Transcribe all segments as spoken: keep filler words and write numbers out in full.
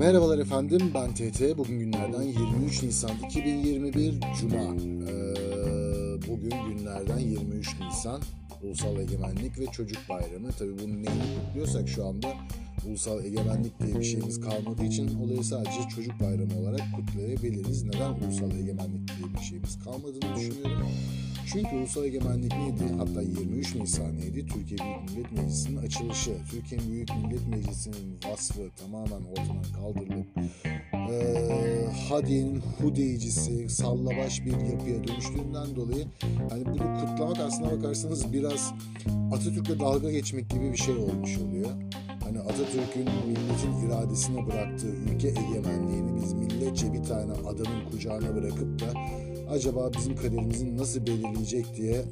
Merhabalar efendim, ben T T. Bugün günlerden yirmi üç Nisan iki bin yirmi bir Cuma. Ee, bugün günlerden yirmi üç Nisan Ulusal Egemenlik ve Çocuk Bayramı. Tabii bunu neyi kutluyorsak şu anda Ulusal Egemenlik diye bir şeyimiz kalmadığı için olayı sadece Çocuk Bayramı olarak kutlayabiliriz. Neden Ulusal Egemenlik diye bir şeyimiz kalmadığını düşünüyorum. Çünkü ulusal egemenlik neydi? Hatta yirmi üç Nisan neydi? Türkiye Büyük Millet Meclisi'nin açılışı. Türkiye Büyük Millet Meclisi'nin vasfı tamamen ortadan kaldırılıp ee, Hadiye'nin hudeyicisi, sallabaş bir yapıya dönüştüğünden dolayı hani bunu kutlamak aslına bakarsanız biraz Atatürk'le dalga geçmek gibi bir şey olmuş oluyor. Hani Atatürk'ün milletin iradesine bıraktığı ülke egemenliğini biz milletçe bir tane adamın kucağına bırakıp da acaba bizim kaderimizi nasıl belirleyecek diye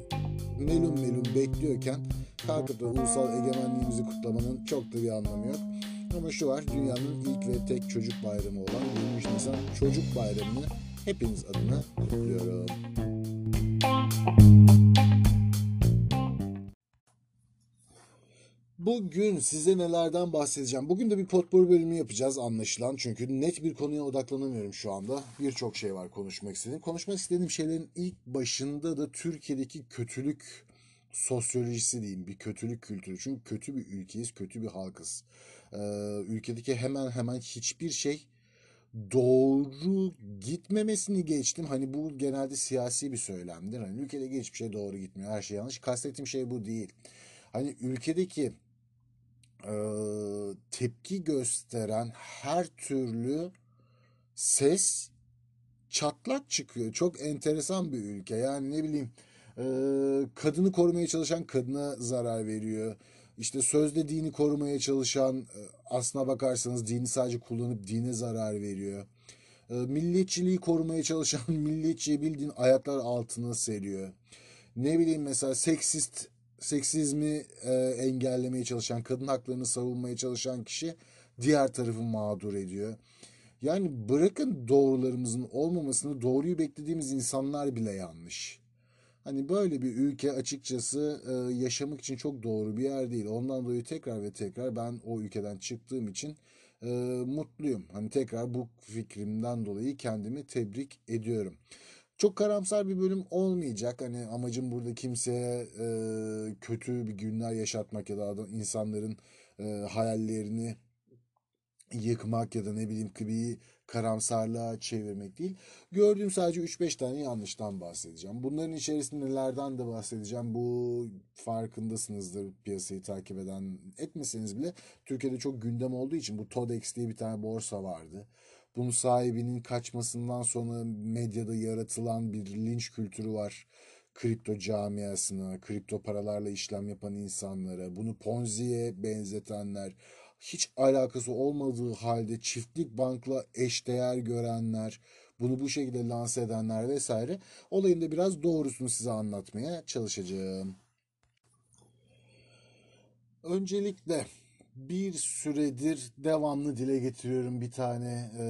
melun melun bekliyorken kalkıp da ulusal egemenliğimizi kutlamanın çok da bir anlamı yok. Ama şu var, dünyanın ilk ve tek çocuk bayramı olan yirmi üç Nisan Çocuk Bayramı'nı hepiniz adına kutluyorum. Bugün size nelerden bahsedeceğim? Bugün de bir potpourri bölümü yapacağız anlaşılan. Çünkü net bir konuya odaklanamıyorum şu anda. Birçok şey var konuşmak istediğim. Konuşmak istediğim şeylerin ilk başında da Türkiye'deki kötülük sosyolojisi diyeyim. Bir kötülük kültürü. Çünkü kötü bir ülkeyiz, kötü bir halkız. Ee, ülkedeki hemen hemen hiçbir şey doğru gitmemesini geçtim. Hani bu genelde siyasi bir söylemdir. Hani ülkedeki hiçbir şey doğru gitmiyor. Her şey yanlış. Kastettiğim şey bu değil. Hani ülkedeki tepki gösteren her türlü ses çatlak çıkıyor. Çok enteresan bir ülke. Yani ne bileyim, kadını korumaya çalışan kadına zarar veriyor. İşte sözde dini korumaya çalışan, aslına bakarsanız dini sadece kullanıp dine zarar veriyor. Milliyetçiliği korumaya çalışan milliyetçiyi bildiğin ayaklar altına seriyor. Ne bileyim, mesela seksist Seksizmi e, engellemeye çalışan, kadın haklarını savunmaya çalışan kişi diğer tarafı mağdur ediyor. Yani bırakın doğrularımızın olmamasını, doğruyu beklediğimiz insanlar bile yanlış. Hani böyle bir ülke açıkçası e, yaşamak için çok doğru bir yer değil. Ondan dolayı tekrar ve tekrar ben o ülkeden çıktığım için e, mutluyum. Hani tekrar bu fikrimden dolayı kendimi tebrik ediyorum. Çok karamsar bir bölüm olmayacak. Hani amacım burada kimseye e, kötü bir günler yaşatmak ya da insanların e, hayallerini yıkmak ya da ne bileyim gibi karamsarlığa çevirmek değil. Gördüğüm sadece üç beş tane yanlıştan bahsedeceğim. Bunların içerisinde nelerden de bahsedeceğim. Bu farkındasınızdır piyasayı takip eden, etmeseniz bile Türkiye'de çok gündem olduğu için bu Thodex diye bir tane borsa vardı. Bunun sahibinin kaçmasından sonra medyada yaratılan bir linç kültürü var. Kripto camiasına, kripto paralarla işlem yapan insanlara, bunu Ponzi'ye benzetenler, hiç alakası olmadığı halde çiftlik bankla eşdeğer görenler, bunu bu şekilde lanse edenler vesaire. Olayın da biraz doğrusunu size anlatmaya çalışacağım. Öncelikle bir süredir devamlı dile getiriyorum, bir tane e,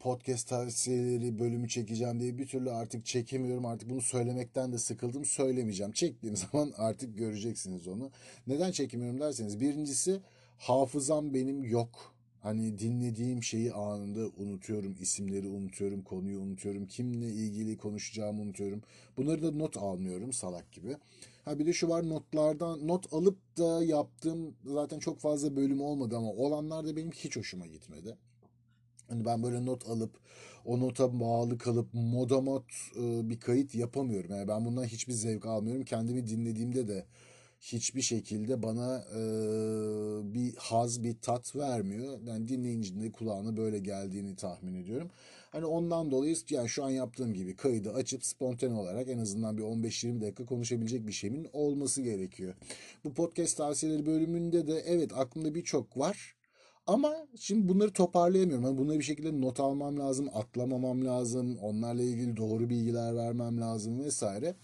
podcast tavsiyeleri bölümü çekeceğim diye bir türlü artık çekemiyorum. Artık bunu söylemekten de sıkıldım, söylemeyeceğim. Çektiğim zaman artık göreceksiniz onu. Neden çekemiyorum derseniz, birincisi hafızam benim yok. Hani dinlediğim şeyi anında unutuyorum, isimleri unutuyorum, konuyu unutuyorum, kimle ilgili konuşacağımı unutuyorum. Bunları da not almıyorum salak gibi. Ha bir de şu var, notlardan not alıp da yaptığım zaten çok fazla bölüm olmadı ama olanlar da benim hiç hoşuma gitmedi. Hani ben böyle not alıp o nota bağlı kalıp moda mod bir kayıt yapamıyorum. Yani ben bundan hiçbir zevk almıyorum. Kendimi dinlediğimde de hiçbir şekilde bana e, bir haz, bir tat vermiyor. Yani dinleyicinin de kulağına böyle geldiğini tahmin ediyorum. Hani ondan dolayı yani şu an yaptığım gibi kaydı açıp spontane olarak en azından bir on beş yirmi dakika konuşabilecek bir şeyimin olması gerekiyor. Bu podcast tavsiyeleri bölümünde de evet aklımda birçok var. Ama şimdi bunları toparlayamıyorum. Yani bunları bir şekilde not almam lazım, atlamamam lazım, onlarla ilgili doğru bilgiler vermem lazım vesaire.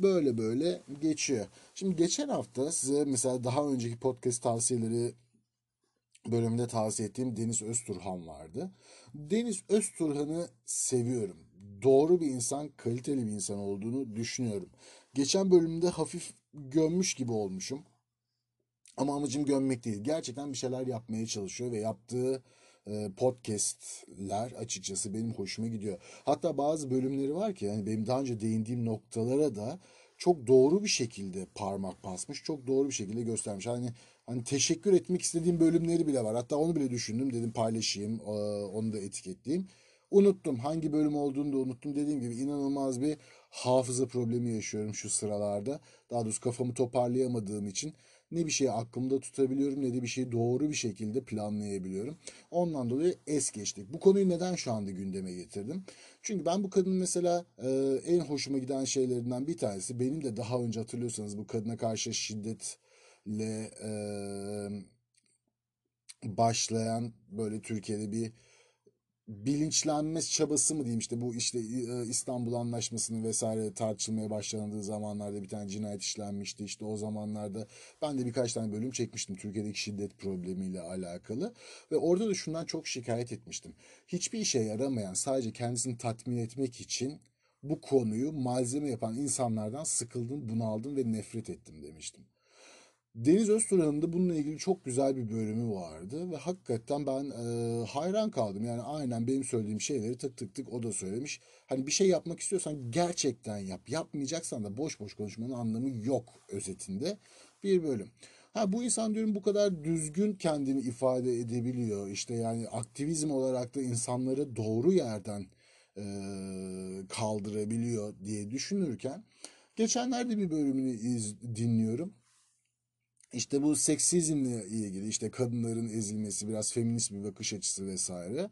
Böyle böyle geçiyor. Şimdi geçen hafta size mesela daha önceki podcast tavsiyeleri bölümünde tavsiye ettiğim Deniz Özturhan vardı. Deniz Özturhan'ı seviyorum. Doğru bir insan, kaliteli bir insan olduğunu düşünüyorum. Geçen bölümde hafif gömmüş gibi olmuşum. Ama amacım gömmek değil. Gerçekten bir şeyler yapmaya çalışıyor ve yaptığı podcastler açıkçası benim hoşuma gidiyor. Hatta bazı bölümleri var ki yani benim daha önce değindiğim noktalara da çok doğru bir şekilde parmak basmış, çok doğru bir şekilde göstermiş. Hani hani teşekkür etmek istediğim bölümleri bile var. Hatta onu bile düşündüm, dedim paylaşayım, onu da etiketleyeyim. Unuttum, hangi bölüm olduğunu da unuttum. Dediğim gibi inanılmaz bir hafıza problemi yaşıyorum şu sıralarda. Daha doğrusu kafamı toparlayamadığım için ne bir şeyi aklımda tutabiliyorum ne de bir şeyi doğru bir şekilde planlayabiliyorum. Ondan dolayı es geçtik. Bu konuyu neden şu anda gündeme getirdim? Çünkü ben bu kadının mesela e, en hoşuma giden şeylerinden bir tanesi, benim de daha önce hatırlıyorsanız bu kadına karşı şiddetle e, başlayan böyle Türkiye'de bir bilinçlenme çabası mı diyeyim, işte bu işte İstanbul Anlaşması'nın vesaire tartışılmaya başlandığı zamanlarda bir tane cinayet işlenmişti. İşte o zamanlarda ben de birkaç tane bölüm çekmiştim Türkiye'deki şiddet problemiyle alakalı ve orada da şundan çok şikayet etmiştim. Hiçbir işe yaramayan, sadece kendisini tatmin etmek için bu konuyu malzeme yapan insanlardan sıkıldım, bunaldım ve nefret ettim demiştim. Deniz Özturhan'ın da bununla ilgili çok güzel bir bölümü vardı ve hakikaten ben e, hayran kaldım. Yani aynen benim söylediğim şeyleri tık tık tık o da söylemiş. Hani bir şey yapmak istiyorsan gerçekten yap. Yapmayacaksan da boş boş konuşmanın anlamı yok özetinde bir bölüm. Ha, bu insan diyorum bu kadar düzgün kendini ifade edebiliyor. İşte yani aktivizm olarak da insanları doğru yerden e, kaldırabiliyor diye düşünürken geçenlerde bir bölümünü iz, dinliyorum. İşte bu seksizmle ilgili, işte kadınların ezilmesi, biraz feminist bir bakış açısı vesaire.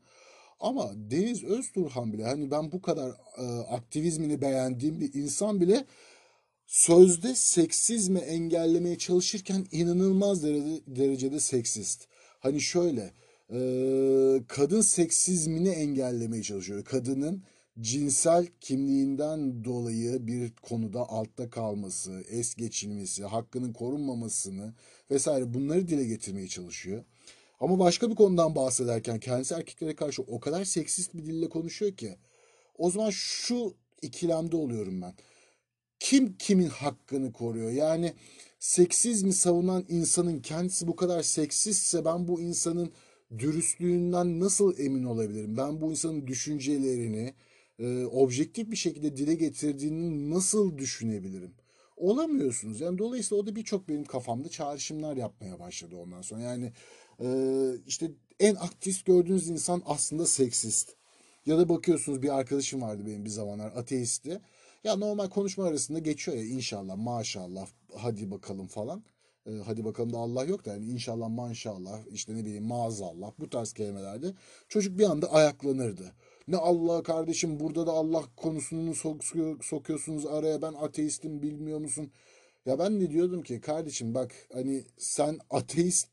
Ama Deniz Özturhan bile, hani ben bu kadar e, aktivizmini beğendiğim bir insan bile sözde seksizmi engellemeye çalışırken inanılmaz derecede, derecede seksist. Hani şöyle e, kadın seksizmini engellemeye çalışıyor. Kadının cinsel kimliğinden dolayı bir konuda altta kalması, es geçilmesi, hakkının korunmamasını vesaire bunları dile getirmeye çalışıyor. Ama başka bir konudan bahsederken kendisi erkeklere karşı o kadar seksist bir dille konuşuyor ki o zaman şu ikilemde oluyorum ben. Kim kimin hakkını koruyor? Yani seksizmi savunan insanın kendisi bu kadar seksistse ben bu insanın dürüstlüğünden nasıl emin olabilirim? Ben bu insanın düşüncelerini objektif bir şekilde dile getirdiğini nasıl düşünebilirim? Olamıyorsunuz. Yani dolayısıyla o da birçok benim kafamda çağrışımlar yapmaya başladı ondan sonra. Yani işte en aktivist gördüğünüz insan aslında seksist. Ya da bakıyorsunuz, bir arkadaşım vardı benim bir zamanlar, ateisti. Ya normal konuşma arasında geçiyor ya inşallah, maşallah, hadi bakalım falan. Hadi bakalım da Allah yok da yani inşallah, maşallah, işte ne bileyim, maazallah, bu tarz kelimelerde çocuk bir anda ayaklanırdı. Ne Allah kardeşim, burada da Allah konusunu sok- sokuyorsunuz araya, ben ateistim bilmiyor musun? Ya ben ne diyordum ki kardeşim, bak hani sen ateist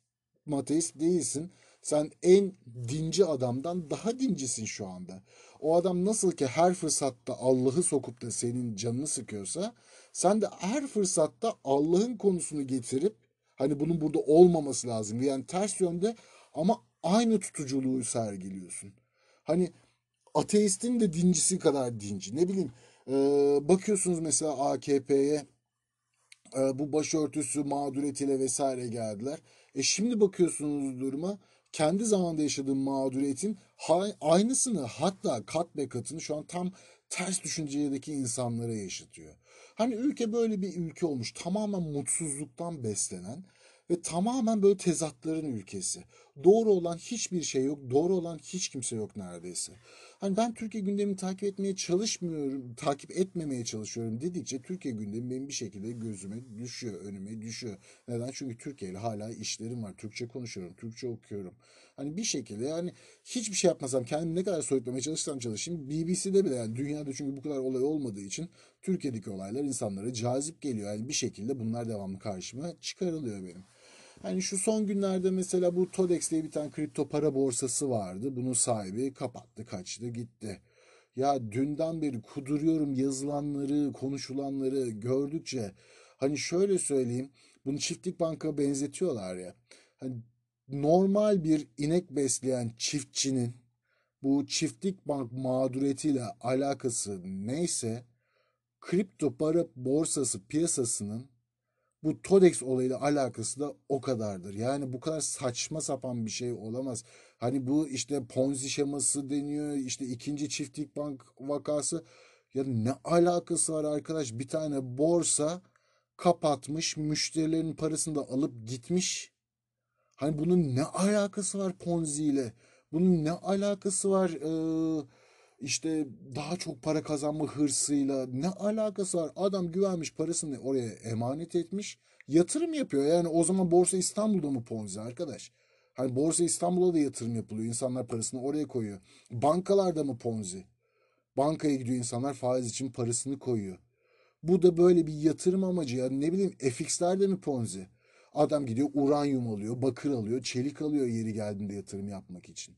mateist değilsin. Sen en dinci adamdan daha dincisin şu anda. O adam nasıl ki her fırsatta Allah'ı sokup da senin canını sıkıyorsa, sen de her fırsatta Allah'ın konusunu getirip hani bunun burada olmaması lazım, yani ters yönde ama aynı tutuculuğu sergiliyorsun. Hani ateistin de dincisi kadar dinci. Ne bileyim e, bakıyorsunuz mesela A K P'ye e, bu başörtüsü mağduriyetiyle vesaire geldiler. E şimdi bakıyorsunuz duruma, kendi zamanda yaşadığım mağduriyetin aynısını, hatta kat be katını şu an tam ters düşüncedeki insanlara yaşatıyor. Hani ülke böyle bir ülke olmuş, tamamen mutsuzluktan beslenen ve tamamen böyle tezatların ülkesi. Doğru olan hiçbir şey yok. Doğru olan hiç kimse yok neredeyse. Hani ben Türkiye gündemini takip etmeye çalışmıyorum, takip etmemeye çalışıyorum dedikçe Türkiye gündemi benim bir şekilde gözüme düşüyor, önüme düşüyor. Neden? Çünkü Türkiye ile hala işlerim var. Türkçe konuşuyorum, Türkçe okuyorum. Hani bir şekilde yani hiçbir şey yapmasam, kendimi ne kadar soyutlamaya çalışsam çalışayım, B B C'de bile yani dünyada çünkü bu kadar olay olmadığı için Türkiye'deki olaylar insanlara cazip geliyor. Yani bir şekilde bunlar devamlı karşıma çıkarılıyor benim. Hani şu son günlerde mesela bu Thodex diye bir tane kripto para borsası vardı. Bunun sahibi kapattı, kaçtı, gitti. Ya dünden beri kuduruyorum yazılanları, konuşulanları gördükçe. Hani şöyle söyleyeyim, bunu çiftlik banka benzetiyorlar ya. Hani normal bir inek besleyen çiftçinin bu çiftlik bank mağduriyetiyle alakası neyse, kripto para borsası piyasasının bu Thodex olayıyla alakası da o kadardır. Yani bu kadar saçma sapan bir şey olamaz. Hani bu işte Ponzi şeması deniyor, işte ikinci çiftlik bank vakası. Ya ne alakası var arkadaş? Bir tane borsa kapatmış, müşterilerin parasını da alıp gitmiş. Hani bunun ne alakası var Ponzi ile? Bunun ne alakası var ee, işte daha çok para kazanma hırsıyla? Ne alakası var? Adam güvenmiş, parasını oraya emanet etmiş, yatırım yapıyor. Yani o zaman Borsa İstanbul'da mı Ponzi arkadaş? Hani Borsa İstanbul'a da yatırım yapılıyor. İnsanlar parasını oraya koyuyor. Bankalarda mı Ponzi? Bankaya gidiyor insanlar, faiz için parasını koyuyor. Bu da böyle bir yatırım amacı ya. Ne bileyim, F X'lerde mi Ponzi? Adam gidiyor uranyum alıyor, bakır alıyor, çelik alıyor yeri geldiğinde yatırım yapmak için.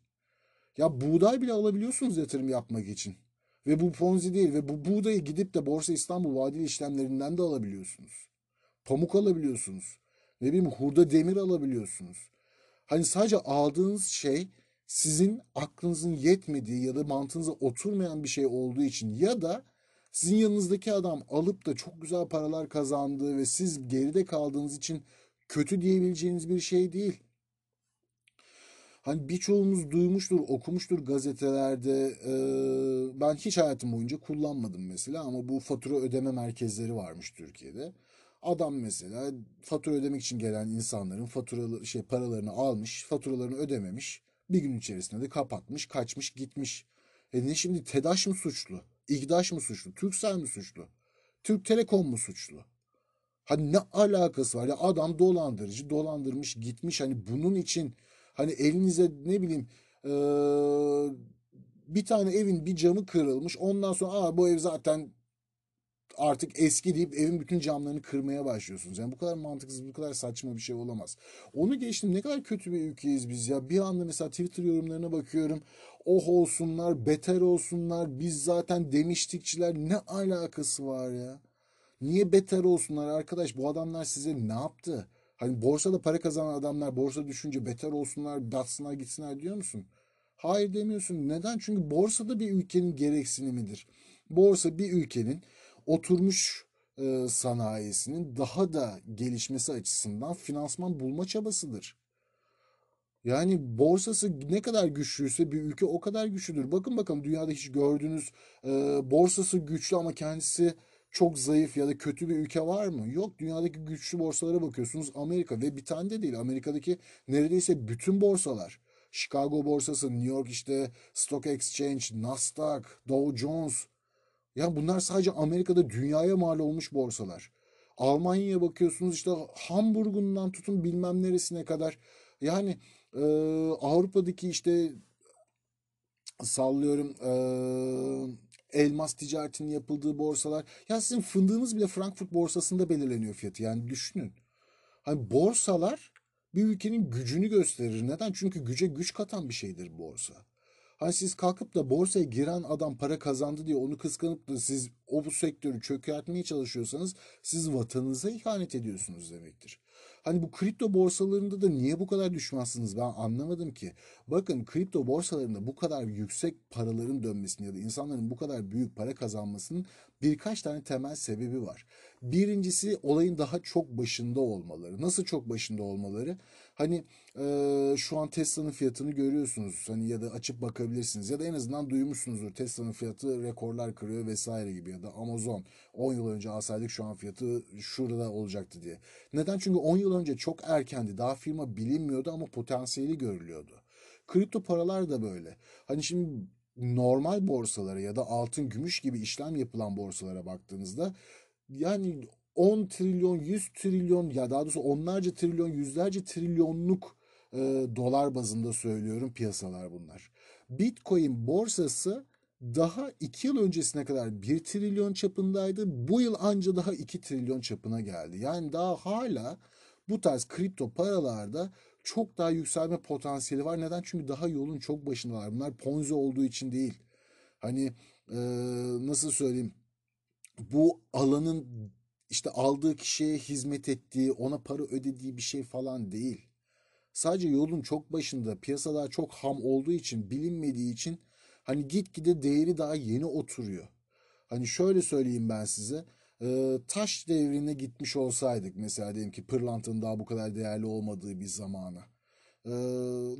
Ya buğday bile alabiliyorsunuz yatırım yapmak için. Ve bu Ponzi değil. Ve bu buğdayı gidip de Borsa İstanbul vadeli işlemlerinden de alabiliyorsunuz. Pamuk alabiliyorsunuz. Ne bileyim, hurda demir alabiliyorsunuz. Hani sadece aldığınız şey sizin aklınızın yetmediği ya da mantığınıza oturmayan bir şey olduğu için, ya da sizin yanınızdaki adam alıp da çok güzel paralar kazandığı ve siz geride kaldığınız için kötü diyebileceğiniz bir şey değil. Hani birçoğumuz duymuştur, okumuştur gazetelerde. Ee, ben hiç hayatım boyunca kullanmadım mesela, ama bu fatura ödeme merkezleri varmış Türkiye'de. Adam mesela fatura ödemek için gelen insanların faturaları, şey paralarını almış, faturalarını ödememiş. Bir gün içerisinde de kapatmış, kaçmış, gitmiş. E ne şimdi, TEDAŞ mı suçlu? İGDAŞ mı suçlu? Turkcell mi suçlu? Türk Telekom mu suçlu? Hani ne alakası var? Ya adam dolandırıcı, dolandırmış, gitmiş. Hani bunun için hani elinize ne bileyim ee, bir tane evin bir camı kırılmış. Ondan sonra aa bu ev zaten artık eski deyip evin bütün camlarını kırmaya başlıyorsunuz. Yani bu kadar mantıksız, bu kadar saçma bir şey olamaz. Onu geçtim, ne kadar kötü bir ülkeyiz biz ya. Bir anda mesela Twitter yorumlarına bakıyorum. Oh olsunlar, beter olsunlar, biz zaten demiştikçiler. Ne alakası var ya? Niye beter olsunlar arkadaş? Bu adamlar size ne yaptı? Hani borsada para kazanan adamlar borsa düşünce beter olsunlar, batsınlar, gitsinler diyor musun? Hayır demiyorsun. Neden? Çünkü borsada bir ülkenin gereksinimidir. Borsa bir ülkenin oturmuş e, sanayisinin daha da gelişmesi açısından finansman bulma çabasıdır. Yani borsası ne kadar güçlüyse bir ülke o kadar güçlüdür. Bakın bakalım, dünyada hiç gördüğünüz e, borsası güçlü ama kendisi çok zayıf ya da kötü bir ülke var mı? Yok. Dünyadaki güçlü borsalara bakıyorsunuz, Amerika, ve bir tane de değil. Amerika'daki neredeyse bütün borsalar, Chicago borsası, New York işte Stock Exchange, Nasdaq, Dow Jones. Yani bunlar sadece Amerika'da dünyaya mal olmuş borsalar. Almanya'ya bakıyorsunuz, işte Hamburg'undan tutun bilmem neresine kadar. Yani e, Avrupa'daki işte sallıyorum e, elmas ticaretinin yapıldığı borsalar. Ya sizin fındığınız bile Frankfurt borsasında belirleniyor fiyatı. Yani düşünün. Hani borsalar bir ülkenin gücünü gösterir. Neden? Çünkü güce güç katan bir şeydir borsa. Hani siz kalkıp da borsaya giren adam para kazandı diye onu kıskanıp da siz o bu sektörü çökertmeye çalışıyorsanız siz vatanınıza ihanet ediyorsunuz demektir. Hani bu kripto borsalarında da niye bu kadar düşmansınız, ben anlamadım ki. Bakın, kripto borsalarında bu kadar yüksek paraların dönmesinin ya da insanların bu kadar büyük para kazanmasının birkaç tane temel sebebi var. Birincisi, olayın daha çok başında olmaları. Nasıl çok başında olmaları? Hani e, şu an Tesla'nın fiyatını görüyorsunuz, hani ya da açıp bakabilirsiniz ya da en azından duymuşsunuzdur. Tesla'nın fiyatı rekorlar kırıyor vesaire gibi, ya da Amazon on yıl önce alsaydık şu an fiyatı şurada olacaktı diye. Neden? Çünkü on yıl önce çok erkendi, daha firma bilinmiyordu ama potansiyeli görülüyordu. Kripto paralar da böyle. Hani şimdi normal borsalara ya da altın, gümüş gibi işlem yapılan borsalara baktığınızda yani on trilyon, yüz trilyon, ya daha doğrusu onlarca trilyon, yüzlerce trilyonluk e, dolar bazında söylüyorum piyasalar bunlar. Bitcoin borsası daha iki yıl öncesine kadar bir trilyon çapındaydı. Bu yıl anca daha iki trilyon çapına geldi. Yani daha hala bu tarz kripto paralarda çok daha yükselme potansiyeli var. Neden? Çünkü daha yolun çok başındalar. Bunlar Ponzi olduğu için değil. Hani e, nasıl söyleyeyim? Bu alanın işte aldığı kişiye hizmet ettiği, ona para ödediği bir şey falan değil. Sadece yolun çok başında, piyasada çok ham olduğu için, bilinmediği için hani gitgide değeri daha yeni oturuyor. Hani şöyle söyleyeyim ben size. e, taş devrine gitmiş olsaydık mesela, diyelim ki pırlantanın daha bu kadar değerli olmadığı bir zamana e,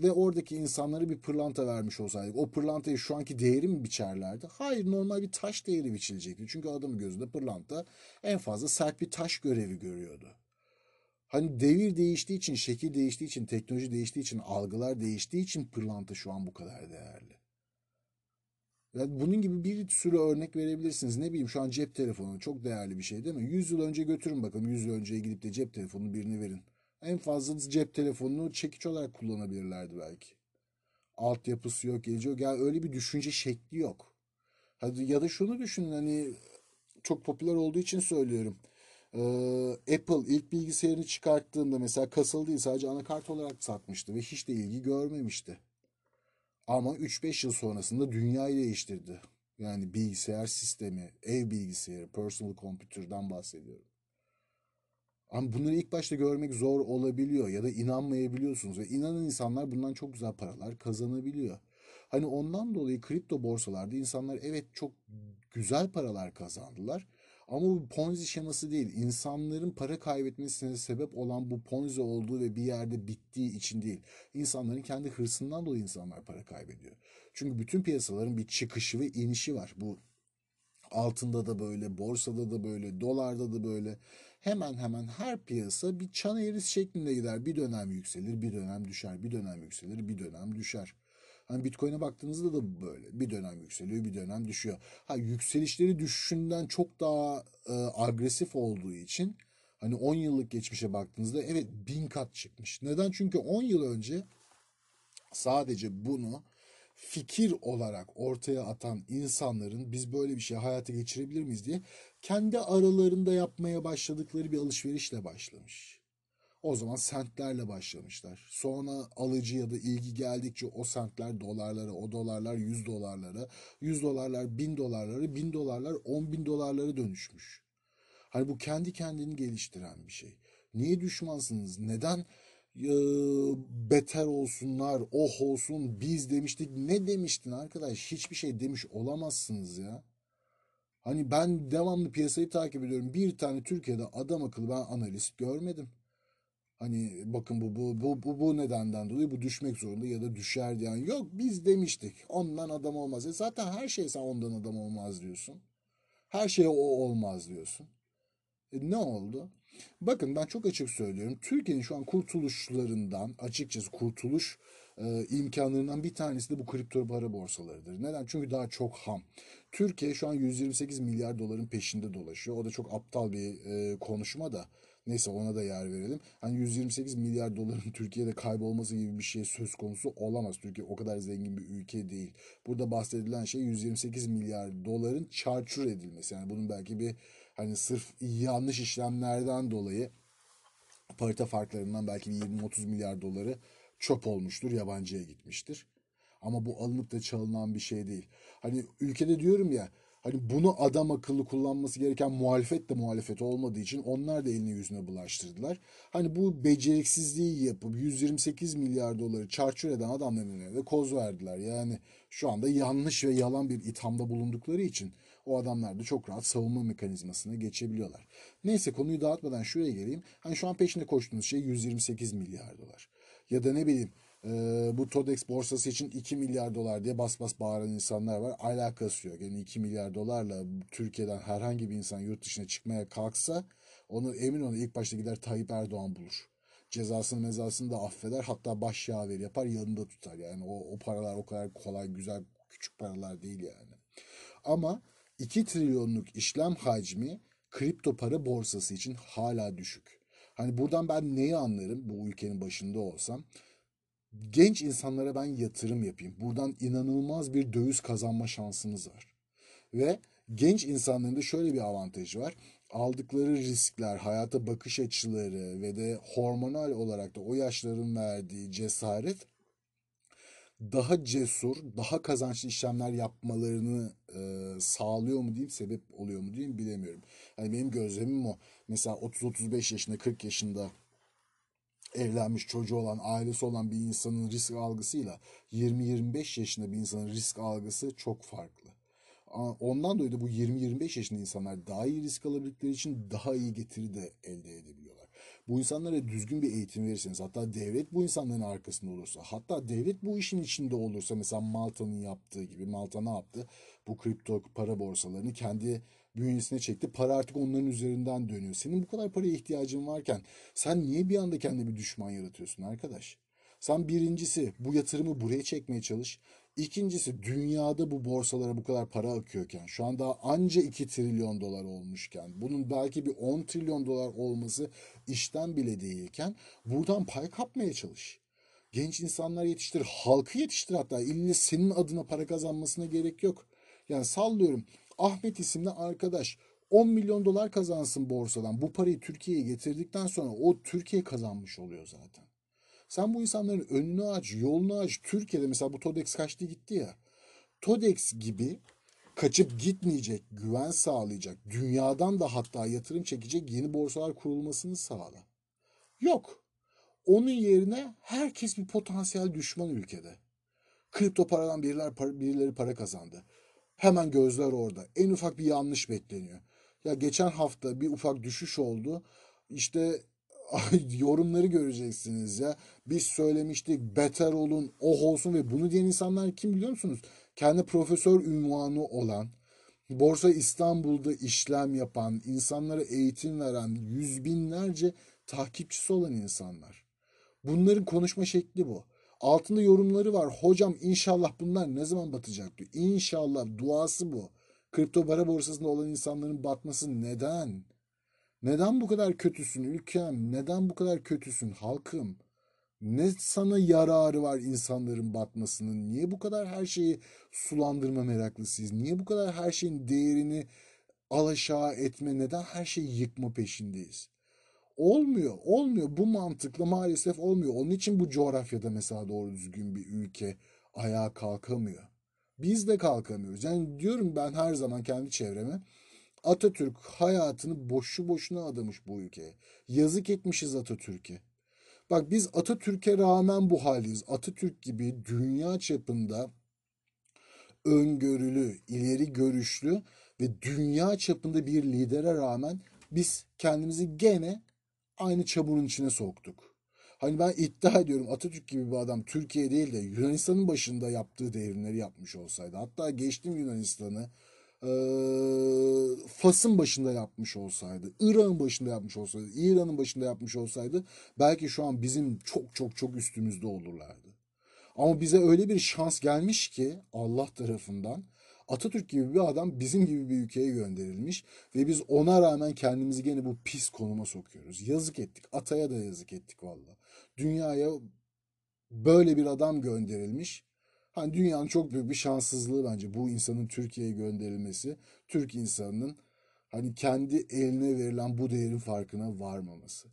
ve oradaki insanlara bir pırlanta vermiş olsaydık, o pırlantayı şu anki değeri mi biçerlerdi? Hayır, normal bir taş değeri biçilecekti. Çünkü adamın gözünde pırlanta en fazla sert bir taş görevi görüyordu. Hani devir değiştiği için, şekil değiştiği için, teknoloji değiştiği için, algılar değiştiği için pırlanta şu an bu kadar değerli. Yani bunun gibi bir sürü örnek verebilirsiniz. Ne bileyim, şu an cep telefonu çok değerli bir şey değil mi? yüz yıl önce götürün bakalım. yüz yıl önceye gidip de cep telefonunu birine verin. En fazla cep telefonunu çekiç olarak kullanabilirlerdi belki. Altyapısı yok, geleceği yok. Yani öyle bir düşünce şekli yok. Hadi ya da şunu düşünün, hani çok popüler olduğu için söylüyorum. Apple ilk bilgisayarını çıkarttığında mesela kasalı değil, sadece anakart olarak satmıştı ve hiç de ilgi görmemişti. Ama üç beş yıl sonrasında dünyayı değiştirdi. Yani bilgisayar sistemi, ev bilgisayarı, personal computer'dan bahsediyorum. Ama bunları ilk başta görmek zor olabiliyor ya da inanmayabiliyorsunuz ve inanan insanlar bundan çok güzel paralar kazanabiliyor. Hani ondan dolayı kripto borsalarda insanlar evet çok güzel paralar kazandılar. Ama bu Ponzi şeması değil. İnsanların para kaybetmesine sebep olan bu Ponzi olduğu ve bir yerde bittiği için değil. İnsanların kendi hırsından dolayı insanlar para kaybediyor. Çünkü bütün piyasaların bir çıkışı ve inişi var. Bu altında da böyle, borsada da böyle, dolarda da böyle. Hemen hemen her piyasa bir çan eğrisi şeklinde gider. Bir dönem yükselir, bir dönem düşer, bir dönem yükselir, bir dönem düşer. Hani Bitcoin'e baktığınızda da böyle bir dönem yükseliyor, bir dönem düşüyor. Ha, yükselişleri düşüşünden çok daha e, agresif olduğu için hani on yıllık geçmişe baktığınızda evet bin kat çıkmış. Neden? Çünkü on yıl önce sadece bunu fikir olarak ortaya atan insanların biz böyle bir şey hayata geçirebilir miyiz diye kendi aralarında yapmaya başladıkları bir alışverişle başlamış. O zaman sentlerle başlamışlar. Sonra alıcı ya da ilgi geldikçe o sentler dolarlara, o dolarlar yüz dolarlara, yüz dolarlar bin dolarlara, bin dolarlar on bin dolarlara dönüşmüş. Hani bu kendi kendini geliştiren bir şey. Niye düşmansınız? Neden ee, beter olsunlar, oh olsun, biz demiştik. Ne demiştin arkadaş? Hiçbir şey demiş olamazsınız ya. Hani ben devamlı piyasayı takip ediyorum. Bir tane Türkiye'de adam akıllı ben analist görmedim. Hani bakın bu, bu bu bu bu nedenden dolayı bu düşmek zorunda ya da düşer diyen yok, biz demiştik ondan adam olmaz. E zaten her şey sen ondan adam olmaz diyorsun. Her şeye o olmaz diyorsun. E ne oldu? Bakın ben çok açık söylüyorum. Türkiye'nin şu an kurtuluşlarından, açıkçası kurtuluş e, imkanlarından bir tanesi de bu kripto para borsalarıdır. Neden? Çünkü daha çok ham. Türkiye şu an yüz yirmi sekiz milyar doların peşinde dolaşıyor. O da çok aptal bir e, konuşma da. Neyse, ona da yer verelim. Hani yüz yirmi sekiz milyar doların Türkiye'de kaybolması gibi bir şey söz konusu olamaz. Türkiye o kadar zengin bir ülke değil. Burada bahsedilen şey yüz yirmi sekiz milyar doların çarçur edilmesi. Yani bunun belki bir hani sırf yanlış işlemlerden dolayı parite farklarından belki yirmi otuz milyar doları çöp olmuştur, yabancıya gitmiştir. Ama bu alınıp da çalınan bir şey değil. Hani ülkede diyorum ya, hani bunu adam akıllı kullanması gereken muhalefet de muhalefet olmadığı için onlar da elini yüzüne bulaştırdılar. Hani bu beceriksizliği yapıp yüz yirmi sekiz milyar doları çarçur eden adamların önüne de koz verdiler. Yani şu anda yanlış ve yalan bir ithamda bulundukları için o adamlar da çok rahat savunma mekanizmasına geçebiliyorlar. Neyse, konuyu dağıtmadan şuraya geleyim. Hani şu an peşinde koştuğunuz şey yüz yirmi sekiz milyar dolar. Ya da ne bileyim. Ee, bu Thodex borsası için iki milyar dolar diye bas bas bağıran insanlar var. Alakası yok. Yani iki milyar dolarla Türkiye'den herhangi bir insan yurt dışına çıkmaya kalksa onu emin olun ilk başta gider Tayyip Erdoğan bulur. Cezasını mezasını da affeder. Hatta baş yaver yapar, yanında tutar. Yani o, o paralar o kadar kolay, güzel, küçük paralar değil yani. Ama iki trilyonluk işlem hacmi kripto para borsası için hala düşük. Hani buradan ben neyi anlarım bu ülkenin başında olsam? Genç insanlara ben yatırım yapayım. Buradan inanılmaz bir döviz kazanma şansınız var. Ve genç insanların da şöyle bir avantajı var. Aldıkları riskler, hayata bakış açıları ve de hormonal olarak da o yaşların verdiği cesaret daha cesur, daha kazançlı işlemler yapmalarını e, sağlıyor mu diyeyim, sebep oluyor mu diyeyim bilemiyorum. Yani benim gözlemim o. Mesela otuz otuz beş yaşında, kırk yaşında evlenmiş, çocuğu olan, ailesi olan bir insanın risk algısıyla yirmi yirmi beş yaşında bir insanın risk algısı çok farklı. ondan dolayı da bu yirmi yirmi beş yaşında insanlar daha iyi risk alabildikleri için daha iyi getiri de elde edebiliyorlar. Bu insanlara düzgün bir eğitim verirseniz, hatta devlet bu insanların arkasında olursa, hatta devlet bu işin içinde olursa, mesela Malta'nın yaptığı gibi. Malta ne yaptı? Bu kripto para borsalarını kendi bünyesine çekti. Para artık onların üzerinden dönüyor. Senin bu kadar paraya ihtiyacın varken sen niye bir anda kendine bir düşman yaratıyorsun arkadaş? Sen birincisi bu yatırımı buraya çekmeye çalış. İkincisi, dünyada bu borsalara bu kadar para akıyorken, şu an daha anca iki trilyon dolar olmuşken, bunun belki bir on trilyon dolar olması işten bile değilken buradan pay kapmaya çalış. Genç insanlar yetiştir, halkı yetiştir hatta. İlle senin adına para kazanmasına gerek yok. Yani sallıyorum, Ahmet isimli arkadaş on milyon dolar kazansın borsadan. Bu parayı Türkiye'ye getirdikten sonra o Türkiye kazanmış oluyor zaten. Sen bu insanların önünü aç, yolunu aç. Türkiye'de mesela bu Thodex kaçtı gitti ya. Thodex gibi kaçıp gitmeyecek, güven sağlayacak, dünyadan da hatta yatırım çekecek yeni borsalar kurulmasını sağla. Yok. Onun yerine herkes bir potansiyel düşman ülkede. Kripto paradan biriler, birileri para kazandı. Hemen gözler orada. En ufak bir yanlış bekleniyor. Ya geçen hafta bir ufak düşüş oldu. İşte... yorumları göreceksiniz ya. Biz söylemiştik, beter olun, oh olsun ve bunu diyen insanlar kim biliyor musunuz? Kendi profesör unvanı olan, Borsa İstanbul'da işlem yapan, insanlara eğitim veren, yüz binlerce takipçisi olan insanlar. Bunların konuşma şekli bu. Altında yorumları var. Hocam inşallah bunlar ne zaman batacak diyor. İnşallah duası bu. Kripto para borsasında olan insanların batması neden? Neden bu kadar kötüsün ülkem? Neden bu kadar kötüsün halkım? Ne sana yararı var insanların batmasının? Niye bu kadar her şeyi sulandırma meraklısıyız? Niye bu kadar her şeyin değerini alaşağı etme? Neden her şeyi yıkma peşindeyiz? Olmuyor, olmuyor. Bu mantıkla maalesef olmuyor. Onun için bu coğrafyada mesela doğru düzgün bir ülke ayağa kalkamıyor. Biz de kalkamıyoruz. Yani diyorum ben her zaman kendi çevreme, Atatürk hayatını boşu boşuna adamış bu ülkeye. Yazık etmişiz Atatürk'e. Bak biz Atatürk'e rağmen bu haliyiz. Atatürk gibi dünya çapında öngörülü, ileri görüşlü ve dünya çapında bir lidere rağmen biz kendimizi gene aynı çamurun içine soktuk. Hani ben iddia ediyorum, Atatürk gibi bir adam Türkiye değil de Yunanistan'ın başında yaptığı devrimleri yapmış olsaydı, hatta geçtim Yunanistan'ı, Fas'ın başında yapmış olsaydı, İran'ın başında yapmış olsaydı, İran'ın başında yapmış olsaydı belki şu an bizim çok çok çok üstümüzde olurlardı. Ama bize öyle bir şans gelmiş ki Allah tarafından, Atatürk gibi bir adam bizim gibi bir ülkeye gönderilmiş ve biz ona rağmen kendimizi gene bu pis konuma sokuyoruz. Yazık ettik. Ataya da yazık ettik valla. Dünyaya böyle bir adam gönderilmiş. Hani dünyanın çok büyük bir şanssızlığı bence bu insanın Türkiye'ye gönderilmesi, Türk insanının hani kendi eline verilen bu değerin farkına varmaması.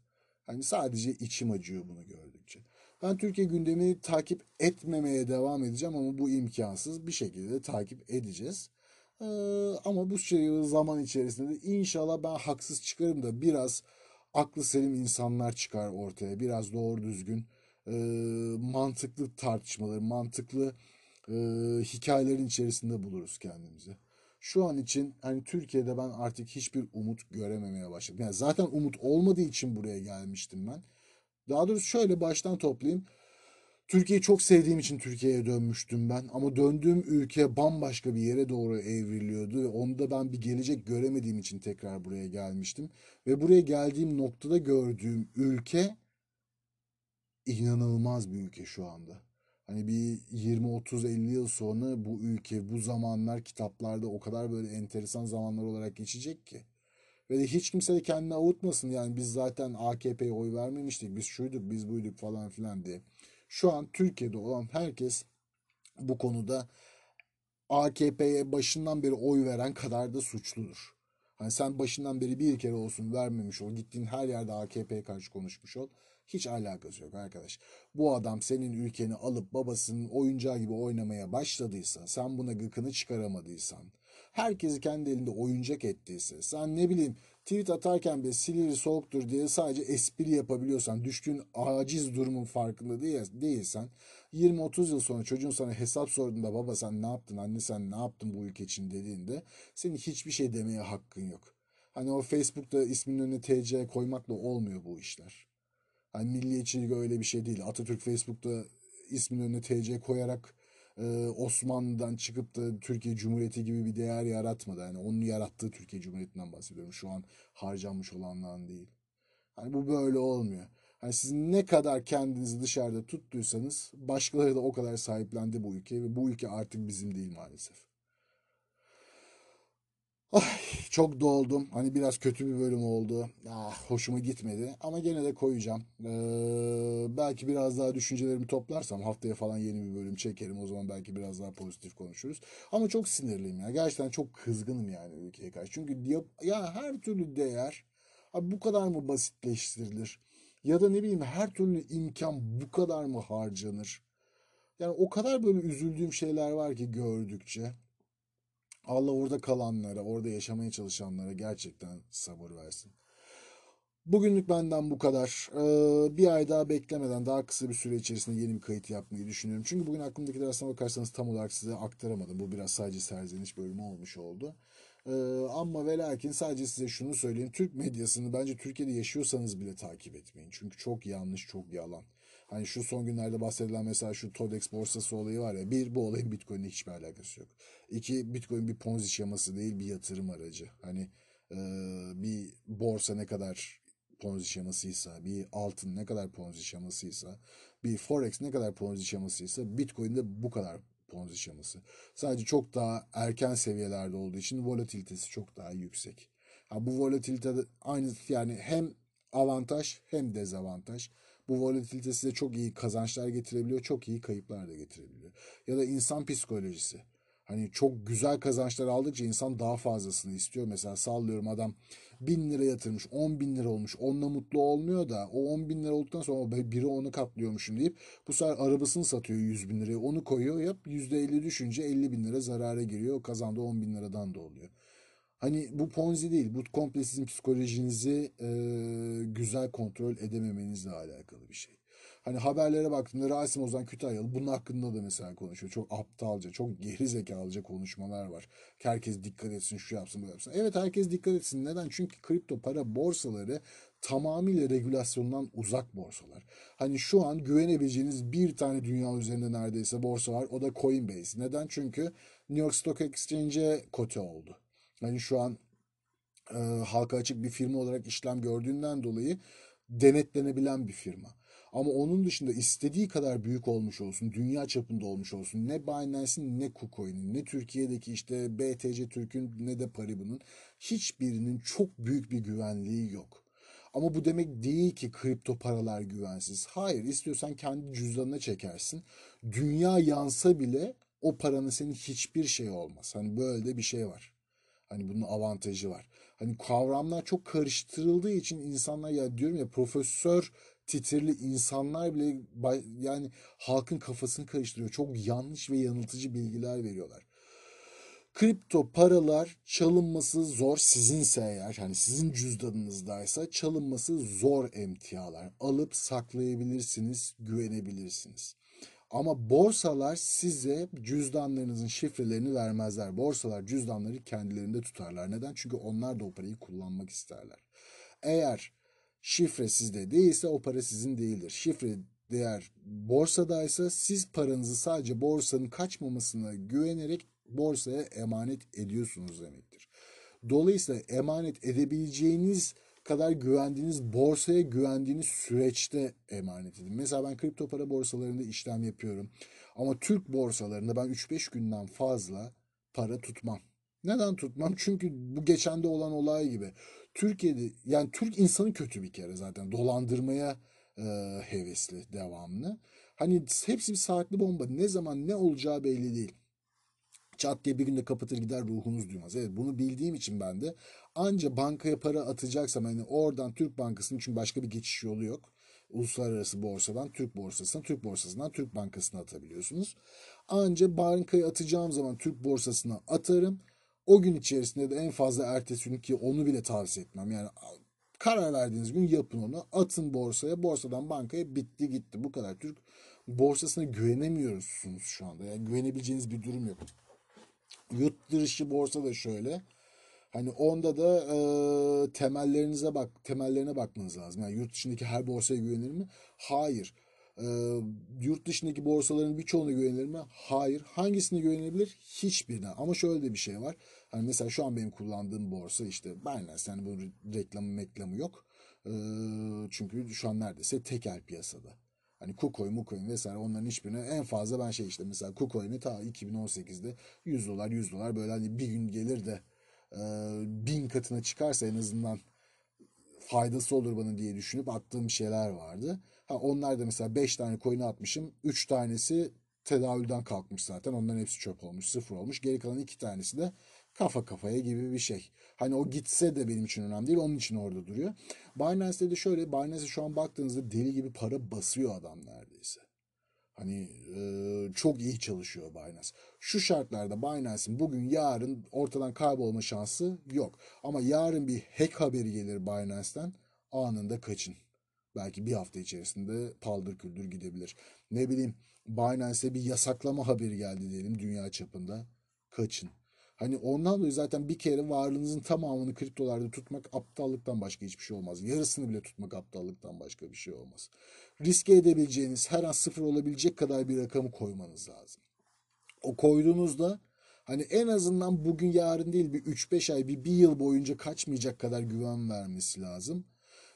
Hani sadece içim acıyor bunu gördükçe. Ben Türkiye gündemini takip etmemeye devam edeceğim ama bu imkansız, bir şekilde takip edeceğiz. Ee, ama bu şey, zaman içerisinde de inşallah ben haksız çıkarım da biraz aklı selim insanlar çıkar ortaya, biraz doğru düzgün. E, mantıklı tartışmaları, mantıklı e, hikayelerin içerisinde buluruz kendimizi. Şu an için hani Türkiye'de ben artık hiçbir umut görememeye başladım. Yani zaten umut olmadığı için buraya gelmiştim ben. Daha doğrusu şöyle baştan toplayayım. Türkiye'yi çok sevdiğim için Türkiye'ye dönmüştüm ben. Ama döndüğüm ülke bambaşka bir yere doğru evriliyordu. Ve onu da ben bir gelecek göremediğim için tekrar buraya gelmiştim. Ve buraya geldiğim noktada gördüğüm ülke İnanılmaz bir ülke şu anda. Hani bir yirmi otuz elli yıl sonra bu ülke, bu zamanlar kitaplarda o kadar böyle enteresan zamanlar olarak geçecek ki. Ve de hiç kimse de kendini avutmasın. Yani biz zaten A K P'ye oy vermemiştik. Biz şuyduk, biz buyduk falan filan diye. Şu an Türkiye'de olan herkes bu konuda A K P'ye başından beri oy veren kadar da suçludur. Hani sen başından beri bir kere olsun vermemiş ol. Gittiğin her yerde A K P'ye karşı konuşmuş ol. Hiç alakası yok arkadaş. Bu adam senin ülkeni alıp babasının oyuncağı gibi oynamaya başladıysa, sen buna gıkını çıkaramadıysan, herkesi kendi elinde oyuncak ettiyse, sen ne bileyim tweet atarken bile Silivri soğuktur diye sadece espri yapabiliyorsan, düşkün aciz durumun farkında değilsen, yirmi otuz yıl sonra çocuğun sana hesap sorduğunda baba sen ne yaptın, anne sen ne yaptın bu ülke için dediğinde senin hiçbir şey demeye hakkın yok. Hani o Facebook'ta isminin önüne T C koymakla olmuyor bu işler. Hani milliyetçilik öyle bir şey değil. Atatürk Facebook'ta isminin önüne T C koyarak e, Osmanlı'dan çıkıp da Türkiye Cumhuriyeti gibi bir değer yaratmadı. Yani onun yarattığı Türkiye Cumhuriyeti'nden bahsediyorum. Şu an harcanmış olandan değil. Hani bu böyle olmuyor. Hani siz ne kadar kendinizi dışarıda tuttuysanız başkaları da o kadar sahiplendi bu ülkeyi ve bu ülke artık bizim değil maalesef. Ay, çok doldum. Hani biraz kötü bir bölüm oldu. Ah, hoşuma gitmedi. Ama gene de koyacağım. Ee, belki biraz daha düşüncelerimi toplarsam haftaya falan yeni bir bölüm çekerim. O zaman belki biraz daha pozitif konuşuruz. Ama çok sinirliyim ya. Gerçekten çok kızgınım yani ülkeye karşı. Çünkü ya her türlü değer abi bu kadar mı basitleştirilir? Ya da ne bileyim her türlü imkan bu kadar mı harcanır? Yani o kadar böyle üzüldüğüm şeyler var ki gördükçe. Allah orada kalanlara, orada yaşamaya çalışanlara gerçekten sabır versin. Bugünlük benden bu kadar. Ee, bir ay daha beklemeden daha kısa bir süre içerisinde yeni bir kayıt yapmayı düşünüyorum. Çünkü bugün aklımdakiler aslına bakarsanız tam olarak size aktaramadım. Bu biraz sadece serzeniş bölümü olmuş oldu. Ee, ama ve lakin sadece size şunu söyleyeyim. Türk medyasını bence Türkiye'de yaşıyorsanız bile takip etmeyin. Çünkü çok yanlış, çok yalan. Hani şu son günlerde bahsedilen mesela şu Thodex borsası olayı var ya. Bir, bu olayın Bitcoin'le hiçbir alakası yok. İki, Bitcoin bir Ponzi şeması değil, bir yatırım aracı. Hani e, bir borsa ne kadar Ponzi şemasıysa, bir altın ne kadar Ponzi şemasıysa, bir Forex ne kadar Ponzi şemasıysa Bitcoin de bu kadar Ponzi şeması. Sadece çok daha erken seviyelerde olduğu için volatilitesi çok daha yüksek. Ha, bu volatilite de aynı yani hem avantaj hem dezavantaj. Bu volatilite size çok iyi kazançlar getirebiliyor, çok iyi kayıplar da getirebiliyor. Ya da insan psikolojisi. Hani çok güzel kazançlar aldıkça insan daha fazlasını istiyor. Mesela sallıyorum adam bin lira yatırmış, on bin lira olmuş, onunla mutlu olmuyor da o on bin lira olduktan sonra biri onu katlıyormuşum deyip bu sefer arabasını satıyor yüz bin liraya, onu koyuyor, yap yüzde elli düşünce elli bin lira zarara giriyor, kazandığı on bin liradan da oluyor. Hani bu Ponzi değil, bu komple sizin psikolojinizi e, güzel kontrol edememenizle alakalı bir şey. Hani haberlere baktığımda Rasim Ozan Kütahyalı bunun hakkında da mesela konuşuyor. Çok aptalca, çok geri zekalıca konuşmalar var. Herkes dikkat etsin, şu yapsın, bu yapsın. Evet, herkes dikkat etsin. Neden? Çünkü kripto para borsaları tamamıyla regülasyondan uzak borsalar. Hani şu an güvenebileceğiniz bir tane dünya üzerinde neredeyse borsa var. O da Coinbase. Neden? Çünkü New York Stock Exchange'e kote oldu. Yani şu an e, halka açık bir firma olarak işlem gördüğünden dolayı denetlenebilen bir firma. Ama onun dışında istediği kadar büyük olmuş olsun, dünya çapında olmuş olsun, ne Binance'in ne KuCoin'in, ne Türkiye'deki işte B T C Türk'ün ne de Paribu'nun hiçbirinin çok büyük bir güvenliği yok. Ama bu demek değil ki kripto paralar güvensiz. Hayır, istiyorsan kendi cüzdanına çekersin. Dünya yansa bile o paranın senin hiçbir şey olmaz. Hani böyle de bir şey var. Hani bunun avantajı var. Hani kavramlar çok karıştırıldığı için insanlar ya diyorum ya profesör titrili insanlar bile yani halkın kafasını karıştırıyor. Çok yanlış ve yanıltıcı bilgiler veriyorlar. Kripto paralar çalınması zor sizinse eğer, hani sizin cüzdanınızdaysa çalınması zor emtialar. Alıp saklayabilirsiniz, güvenebilirsiniz. Ama borsalar size cüzdanlarınızın şifrelerini vermezler. Borsalar cüzdanları kendilerinde tutarlar. Neden? Çünkü onlar da o parayı kullanmak isterler. Eğer şifre sizde değilse o para sizin değildir. Şifre değer borsadaysa siz paranızı sadece borsanın kaçmamasına güvenerek borsaya emanet ediyorsunuz demektir. Dolayısıyla emanet edebileceğiniz kadar güvendiğiniz borsaya güvendiğiniz süreçte emanet edin. Mesela ben kripto para borsalarında işlem yapıyorum. Ama Türk borsalarında ben üç beş günden fazla para tutmam. Neden tutmam? Çünkü bu geçende olan olay gibi. Türkiye'de yani Türk insanı kötü bir kere zaten. Dolandırmaya e, hevesli devamlı. Hani hepsi bir saatli bomba. Ne zaman ne olacağı belli değil. Çat diye bir günde kapatır gider, ruhunuz duymaz. Evet, bunu bildiğim için ben de anca bankaya para atacaksam hani oradan Türk Bankası'nın, çünkü başka bir geçiş yolu yok. Uluslararası borsadan Türk borsasına, Türk borsasından Türk Bankası'na atabiliyorsunuz. Anca bankaya atacağım zaman Türk borsasına atarım. O gün içerisinde de en fazla ertesi gün, ki onu bile tavsiye etmem. Yani karar verdiğiniz gün yapın onu. Atın borsaya, borsadan bankaya, bitti gitti. Bu kadar. Türk borsasına güvenemiyorsunuz şu anda. Yani güvenebileceğiniz bir durum yok. Yurt dışı borsa da şöyle. Hani onda da e, temellerinize bak, temellerine bakmanız lazım. Yani yurt dışındaki her borsaya güvenilir mi? Hayır. E, yurt dışındaki borsaların birçoğuna güvenilir mi? Hayır. Hangisine güvenilebilir? Hiçbirine. Ama şöyle de bir şey var. Hani mesela şu an benim kullandığım borsa işte Binance. Yani bunun reklamı meklamı yok. E, çünkü şu an neredeyse tekel piyasada. Hani KuCoin, MuCoin vesaire, onların hiçbirine en fazla ben şey işte mesela KuCoin'i ta iki bin on sekizde yüz dolar yüz dolar böyle hani bir gün gelir de bin katına çıkarsa en azından faydası olur bana diye düşünüp attığım şeyler vardı. Ha, onlar da mesela beş tane coin'i atmışım. üç tanesi tedavülden kalkmış zaten. Onların hepsi çöp olmuş, sıfır olmuş. Geri kalan iki tanesi de kafa kafaya gibi bir şey. Hani o gitse de benim için önemli değil. Onun için orada duruyor. Binance'de de şöyle. Binance'e şu an baktığınızda deli gibi para basıyor adam neredeyse. Hani e, çok iyi çalışıyor Binance. Şu şartlarda Binance'in bugün yarın ortadan kaybolma şansı yok. Ama yarın bir hack haberi gelir Binance'ten, anında kaçın. Belki bir hafta içerisinde paldır küldür gidebilir. Ne bileyim, Binance'e bir yasaklama haberi geldi diyelim dünya çapında. Kaçın. Hani ondan dolayı zaten bir kere varlığınızın tamamını kriptolarda tutmak aptallıktan başka hiçbir şey olmaz. Yarısını bile tutmak aptallıktan başka bir şey olmaz. Riske edebileceğiniz, her an sıfır olabilecek kadar bir rakamı koymanız lazım. O koyduğunuzda hani en azından bugün yarın değil, bir üç beş ay, bir, bir yıl boyunca kaçmayacak kadar güven vermesi lazım.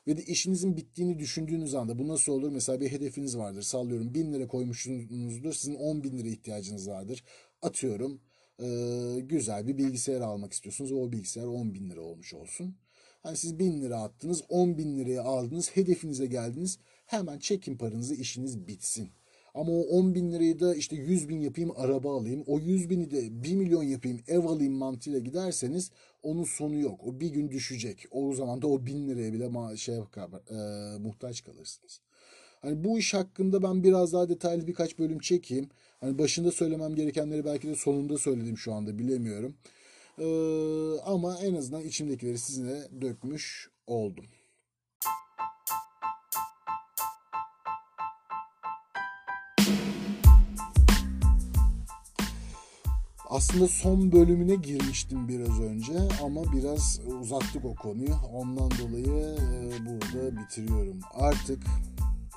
Ve de işinizin bittiğini düşündüğünüz anda, bu nasıl olur? Mesela bir hedefiniz vardır, sallıyorum bin lira koymuşsunuzdur, sizin on bin lira ihtiyacınız vardır. Atıyorum Ee, güzel bir bilgisayar almak istiyorsunuz. O bilgisayar on bin lira olmuş olsun. Hani siz bin lira attınız, on bin liraya aldınız, hedefinize geldiniz. Hemen çekin paranızı, işiniz bitsin. Ama o on bin lirayı da işte yüz bin yapayım, araba alayım. O yüz bini de bir milyon yapayım, ev alayım mantığıyla giderseniz onun sonu yok. O bir gün düşecek. O zaman da o bin liraya bile ma- şey, e, muhtaç kalırsınız. Hani bu iş hakkında ben biraz daha detaylı birkaç bölüm çekeyim. Hani başında söylemem gerekenleri belki de sonunda söyledim şu anda, bilemiyorum. Ee, ama en azından içimdekileri sizinle dökmüş oldum. Aslında son bölümüne girmiştim biraz önce ama biraz uzattık o konuyu. Ondan dolayı burada bitiriyorum artık.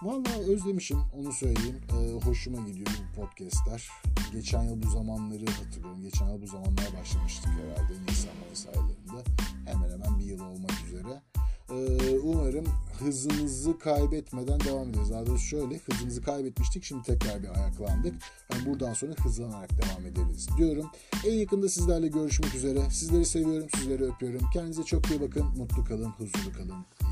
Vallahi özlemişim, onu söyleyeyim. Ee, hoşuma gidiyor bu podcastler. Geçen yıl bu zamanları hatırlıyorum. Geçen yıl bu zamanlara başlamıştık herhalde. Nisan Mayıs aylarında. Hemen hemen bir yıl olmak üzere. Ee, umarım hızımızı kaybetmeden devam ederiz. Daha doğrusu şöyle, hızımızı kaybetmiştik. Şimdi tekrar bir ayaklandık. Yani buradan sonra hızlanarak devam ederiz diyorum. En yakında sizlerle görüşmek üzere. Sizleri seviyorum, sizleri öpüyorum. Kendinize çok iyi bakın. Mutlu kalın, huzurlu kalın.